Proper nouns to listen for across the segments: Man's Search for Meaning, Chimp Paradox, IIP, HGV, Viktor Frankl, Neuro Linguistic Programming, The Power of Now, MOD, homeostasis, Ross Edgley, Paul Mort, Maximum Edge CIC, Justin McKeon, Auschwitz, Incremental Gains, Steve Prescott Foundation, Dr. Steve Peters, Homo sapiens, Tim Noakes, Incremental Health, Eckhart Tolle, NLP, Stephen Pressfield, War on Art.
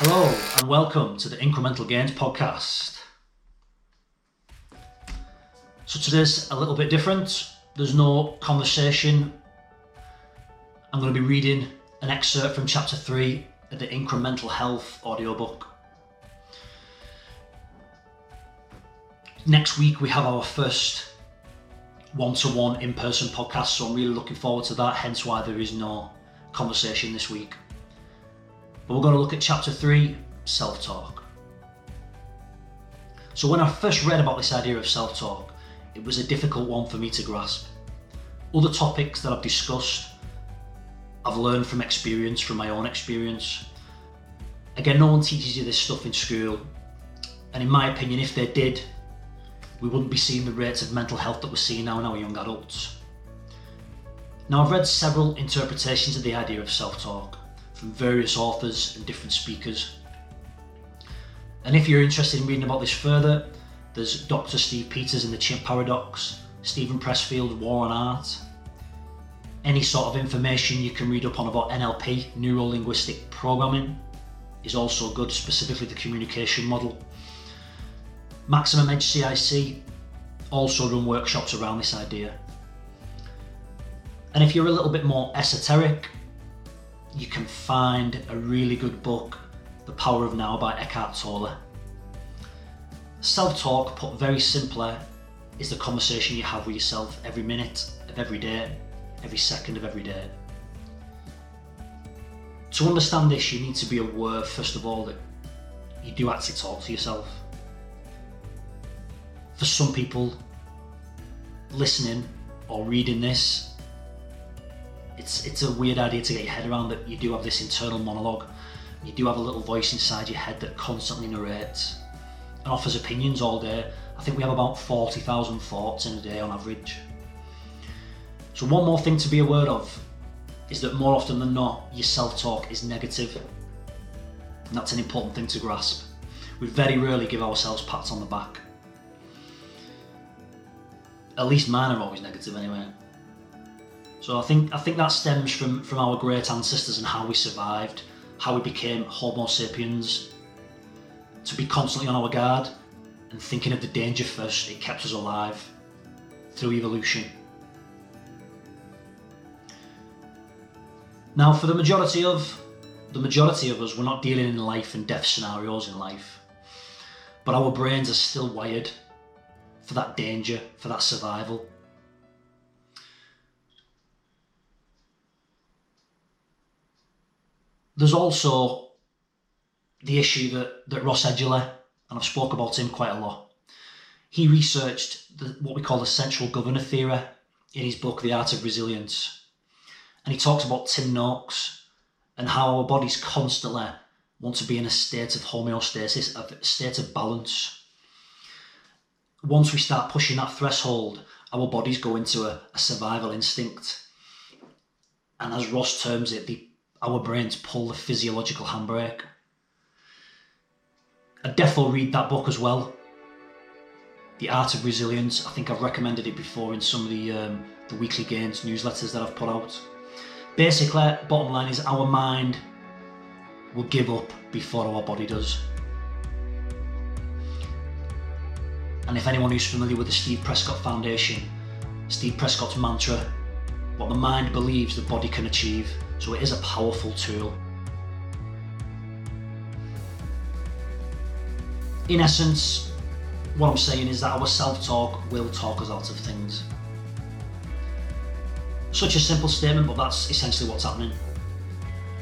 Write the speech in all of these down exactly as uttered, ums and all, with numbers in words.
Hello and welcome to the Incremental Gains podcast. So today's a little bit different. There's no conversation. I'm going to be reading an excerpt from chapter three of the Incremental Health audiobook. Next week we have our first one-to-one in-person podcast, so I'm really looking forward to that, hence why there is no conversation this week. But we're going to look at chapter three, self-talk. So when I first read about this idea of self-talk, it was a difficult one for me to grasp. Other topics that I've discussed, I've learned from experience, from my own experience. Again, no one teaches you this stuff in school. And in my opinion, if they did, we wouldn't be seeing the rates of mental health that we're seeing now in our young adults. Now, I've read several interpretations of the idea of self-talk from various authors and different speakers. And if you're interested in reading about this further, there's Doctor Steve Peters in The Chimp Paradox, Stephen Pressfield, War on Art, any sort of information you can read up on about N L P, Neuro Linguistic Programming, is also good, specifically the communication model. Maximum Edge C I C also run workshops around this idea. And if you're a little bit more esoteric, you can find a really good book, The Power of Now by Eckhart Tolle. Self-talk, put very simply, is the conversation you have with yourself every minute of every day, every second of every day. To understand this, you need to be aware, first of all, that you do actually talk to yourself. For some people listening or reading this, It's it's a weird idea to get your head around that you do have this internal monologue. You do have a little voice inside your head that constantly narrates and offers opinions all day. I think we have about forty thousand thoughts in a day on average. So one more thing to be aware of is that more often than not, your self-talk is negative. And that's an important thing to grasp. We very rarely give ourselves pats on the back. At least mine are always negative anyway. So I think I think that stems from, from our great ancestors and how we survived, how we became Homo sapiens. To be constantly on our guard and thinking of the danger first, it kept us alive through evolution. Now, for the majority of the majority of us, we're not dealing in life and death scenarios in life, but our brains are still wired for that danger, for that survival. There's also the issue that, that Ross Edgley, and I've spoke about him quite a lot, he researched the, what we call the central governor theory in his book, The Art of Resilience. And he talks about Tim Noakes and how our bodies constantly want to be in a state of homeostasis, a state of balance. Once we start pushing that threshold, our bodies go into a, a survival instinct. And as Ross terms it, the our brains pull the physiological handbrake. I'd definitely read that book as well, The Art of Resilience. I think I've recommended it before in some of the, um, the weekly gains newsletters that I've put out. Basically, bottom line is our mind will give up before our body does. And if anyone who's familiar with the Steve Prescott Foundation, Steve Prescott's mantra, what the mind believes the body can achieve. So it is a powerful tool. In essence, what I'm saying is that our self-talk will talk us out of things. Such a simple statement, but that's essentially what's happening.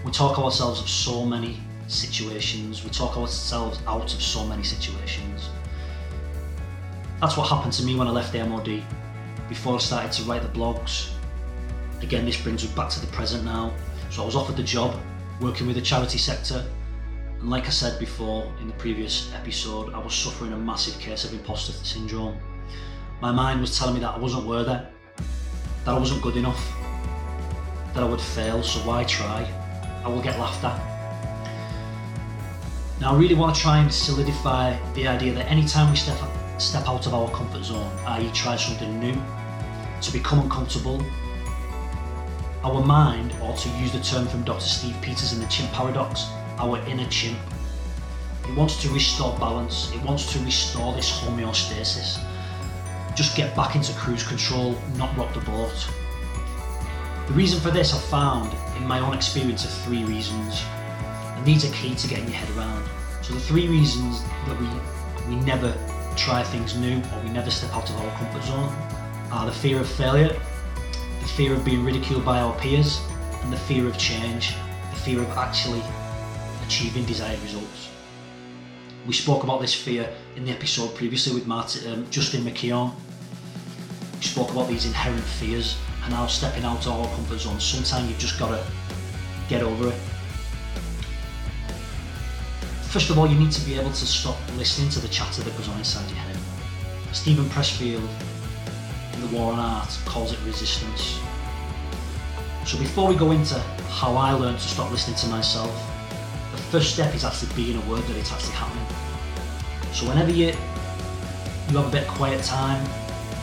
We talk ourselves out of so many situations. We talk ourselves out of so many situations. That's what happened to me when I left the M O D, before I started to write the blogs. Again, this brings us back to the present now. So I was offered the job working with the charity sector. And like I said before in the previous episode, I was suffering a massive case of imposter syndrome. My mind was telling me that I wasn't worthy, that I wasn't good enough, that I would fail, so why try? I will get laughed at. Now I really want to try and solidify the idea that anytime we step, step out of our comfort zone, that is try something new, to become uncomfortable, our mind, or to use the term from Doctor Steve Peters in The Chimp Paradox, our inner chimp It wants to restore balance. It wants to restore this homeostasis. Just get back into cruise control, not rock the boat. The reason for this I found in my own experience of three reasons, and these are key to getting your head around. So the three reasons that we, we never try things new or we never step out of our comfort zone are the fear of failure, the fear of being ridiculed by our peers, and the fear of change, the fear of actually achieving desired results. We spoke about this fear in the episode previously with Martin, um, Justin McKeon. We spoke about these inherent fears and how stepping out of our comfort zone, sometimes you've just got to get over it. First of all, you need to be able to stop listening to the chatter that goes on inside your head. Stephen Pressfield in The War on Art calls it resistance. So before we go into how I learned to stop listening to myself, the first step is actually being aware that it's actually happening. So whenever you you have a bit of quiet time,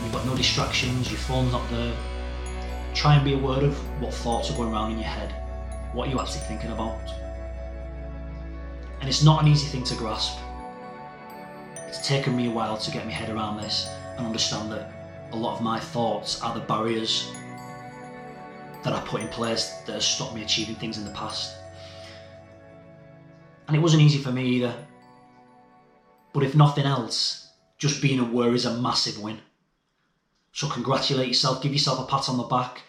you've got no distractions, your phone's not there, try and be aware of what thoughts are going around in your head, what you're actually thinking about. And it's not an easy thing to grasp. It's taken me a while to get my head around this and understand that a lot of my thoughts are the barriers that I put in place that have stopped me achieving things in the past. And it wasn't easy for me either. But if nothing else, just being aware is a massive win. So congratulate yourself, give yourself a pat on the back.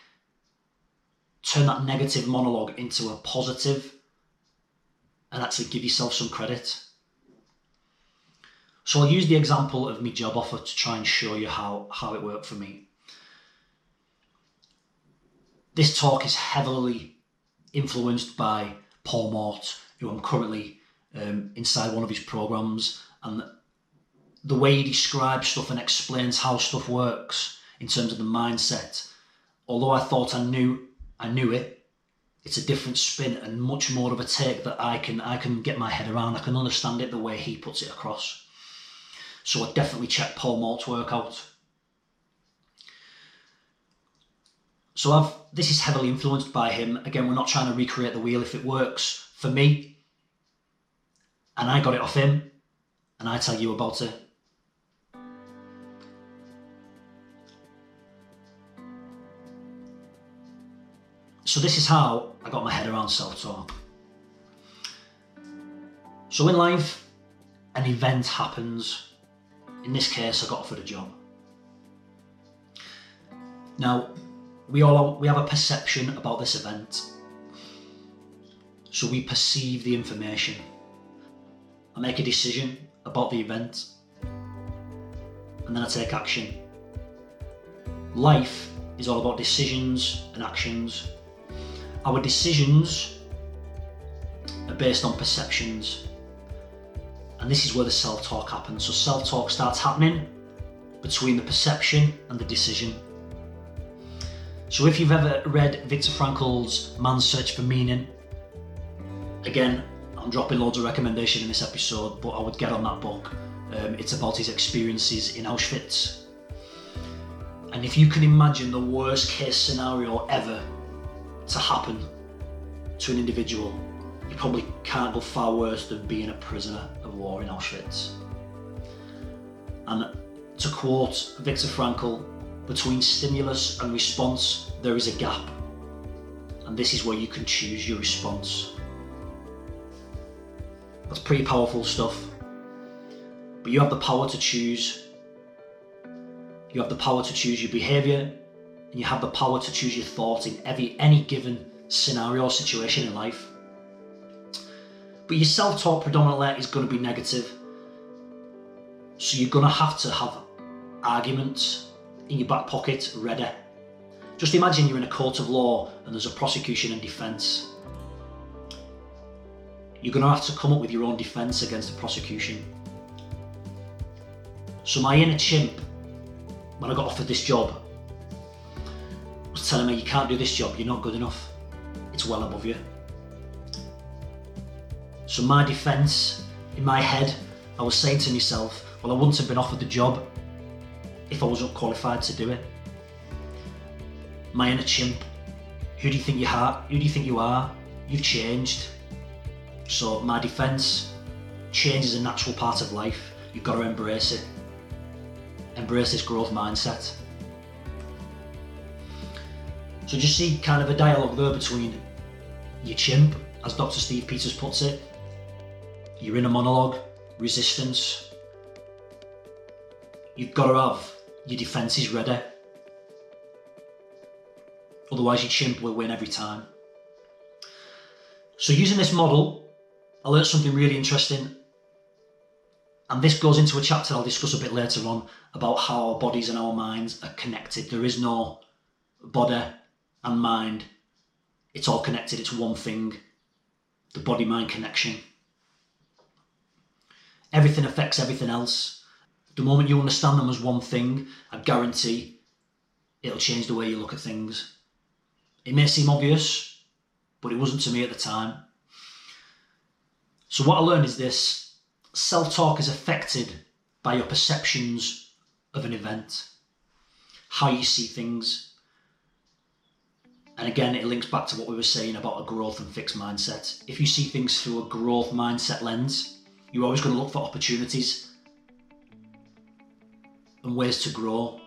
Turn that negative monologue into a positive and actually give yourself some credit. So I'll use the example of my job offer to try and show you how, how it worked for me. This talk is heavily influenced by Paul Mort, who I'm currently um, inside one of his programs, and the way he describes stuff and explains how stuff works in terms of the mindset. Although I thought I knew, I knew it, it's a different spin and much more of a take that I can, I can get my head around. I can understand it the way he puts it across. So I definitely check Paul Mort's work out. So I've, this is heavily influenced by him. Again, we're not trying to recreate the wheel. If it works for me, and I got it off him, and I tell you about it. So this is how I got my head around self-talk. So in life, an event happens. In this case, I got offered a job. Now, We all we have a perception about this event, so we perceive the information. I make a decision about the event, and then I take action. Life is all about decisions and actions. Our decisions are based on perceptions, and this is where the self-talk happens. So self-talk starts happening between the perception and the decision. So if you've ever read Viktor Frankl's Man's Search for Meaning, again, I'm dropping loads of recommendation in this episode, but I would get on that book. Um, it's about his experiences in Auschwitz. And if you can imagine the worst case scenario ever to happen to an individual, you probably can't go far worse than being a prisoner of war in Auschwitz. And to quote Viktor Frankl, between stimulus and response, there is a gap. And this is where you can choose your response. That's pretty powerful stuff. But you have the power to choose. You have the power to choose your behavior, and you have the power to choose your thoughts in every any given scenario or situation in life. But your self-talk predominantly is going to be negative. So you're going to have to have arguments in your back pocket, ready. Just imagine you're in a court of law and there's a prosecution and defence. You're going to have to come up with your own defence against the prosecution. So my inner chimp, when I got offered this job, was telling me, you can't do this job, you're not good enough. It's well above you. So my defence, in my head, I was saying to myself, well, I wouldn't have been offered the job if I wasn't qualified to do it. My inner chimp, who do you think you are? Who do you think you are? You've changed. So my defence, Change is a natural part of life. You've got to embrace it. Embrace this growth mindset. So just see kind of a dialogue there between your chimp, as Doctor Steve Peters puts it, your inner monologue, resistance. You've got to have your defences ready. Otherwise your chimp will win every time. So using this model, I learned something really interesting. And this goes into a chapter I'll discuss a bit later on about how our bodies and our minds are connected. There is no body and mind. It's all connected. It's one thing. The body-mind connection. Everything affects everything else. The moment you understand them as one thing, I guarantee it'll change the way you look at things. It may seem obvious, but it wasn't to me at the time. So what I learned is this: self-talk is affected by your perceptions of an event, how you see things. And again, it links back to what we were saying about a growth and fixed mindset. If you see things through a growth mindset lens, you're always going to look for opportunities and ways to grow.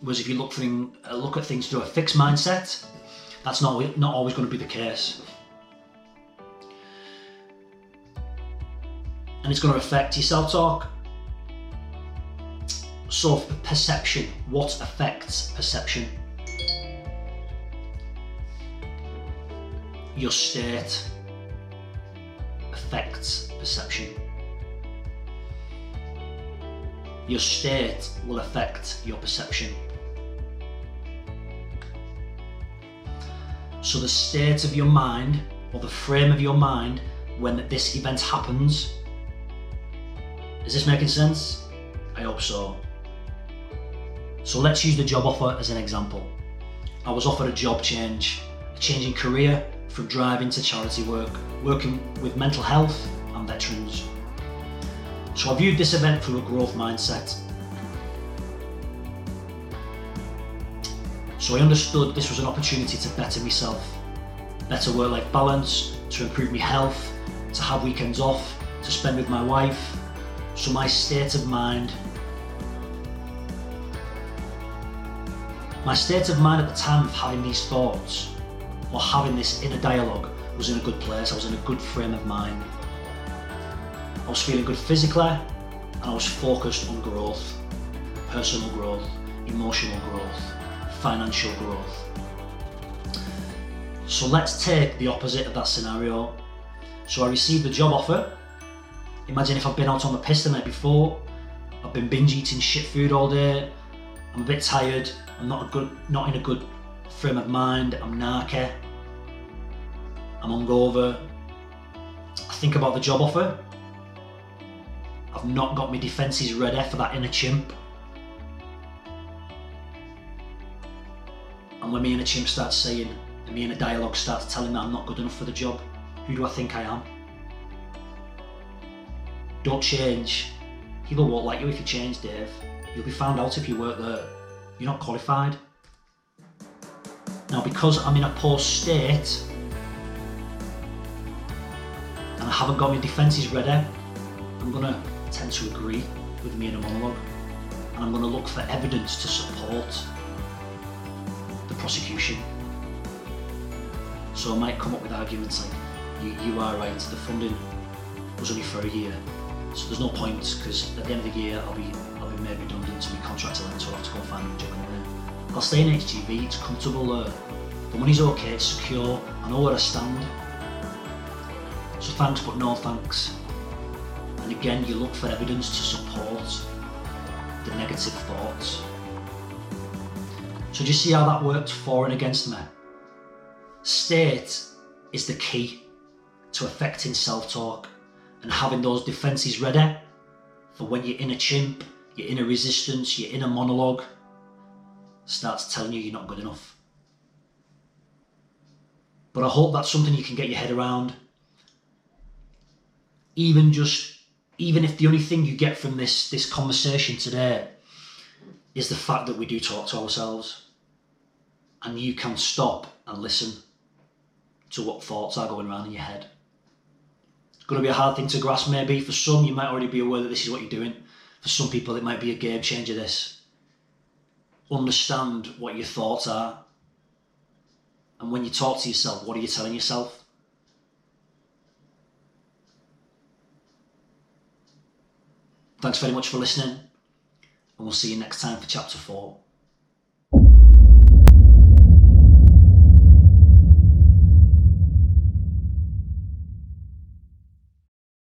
Whereas if you look, thing, look at things through a fixed mindset, that's not, not always going to be the case. And it's going to affect your self-talk. So for perception, what affects perception? Your state affects perception. Your state will affect your perception. So the state of your mind, or the frame of your mind, when this event happens. Is this making sense? I hope so. So let's use the job offer as an example. I was offered a job change, a change in career, from driving to charity work, working with mental health and veterans. So I viewed this event through a growth mindset. So I understood this was an opportunity to better myself, better work-life balance, to improve my health, to have weekends off, to spend with my wife. So my state of mind, my state of mind at the time of having these thoughts, or having this inner dialogue, was in a good place. I was in a good frame of mind. I was feeling good physically, and I was focused on growth, personal growth, emotional growth, financial growth. So let's take the opposite of that scenario. So I received the job offer. Imagine if I've been out on the piss the night before, I've been binge eating shit food all day, I'm a bit tired, I'm not a good, not in a good frame of mind, I'm narky, I'm hungover. I think about the job offer. I've not got my defences ready for that inner chimp. And when my inner chimp starts saying, and my inner dialogue starts telling me I'm not good enough for the job, who do I think I am? Don't change. People won't like you if you change, Dave. You'll be found out if you work there. You're not qualified. Now, because I'm in a poor state and I haven't got my defences ready, I'm going to tend to agree with me in a monologue, and I'm going to look for evidence to support the prosecution. So I might come up with arguments like, you, you are right, the funding was only for a year, so there's no point, because at the end of the year I'll be, I'll be made redundant, so my contract will end, so I'll have to go and find a job anyway. I'll stay in H G V, it's comfortable there. The money's okay, it's secure, I know where I stand. So thanks, but no thanks. And again, you look for evidence to support the negative thoughts. So do you see how that worked for and against me? State is the key to affecting self-talk and having those defences ready for when your inner chimp, your inner resistance, your inner monologue starts telling you you're not good enough. But I hope that's something you can get your head around. Even just, even if the only thing you get from this, this conversation today is the fact that we do talk to ourselves, and you can stop and listen to what thoughts are going around in your head. going to be a hard thing to grasp maybe. For some, you might already be aware that this is what you're doing. For some people, it might be a game changer, this. Understand what your thoughts are. And when you talk to yourself, what are you telling yourself? Thanks very much for listening, and we'll see you next time for chapter four.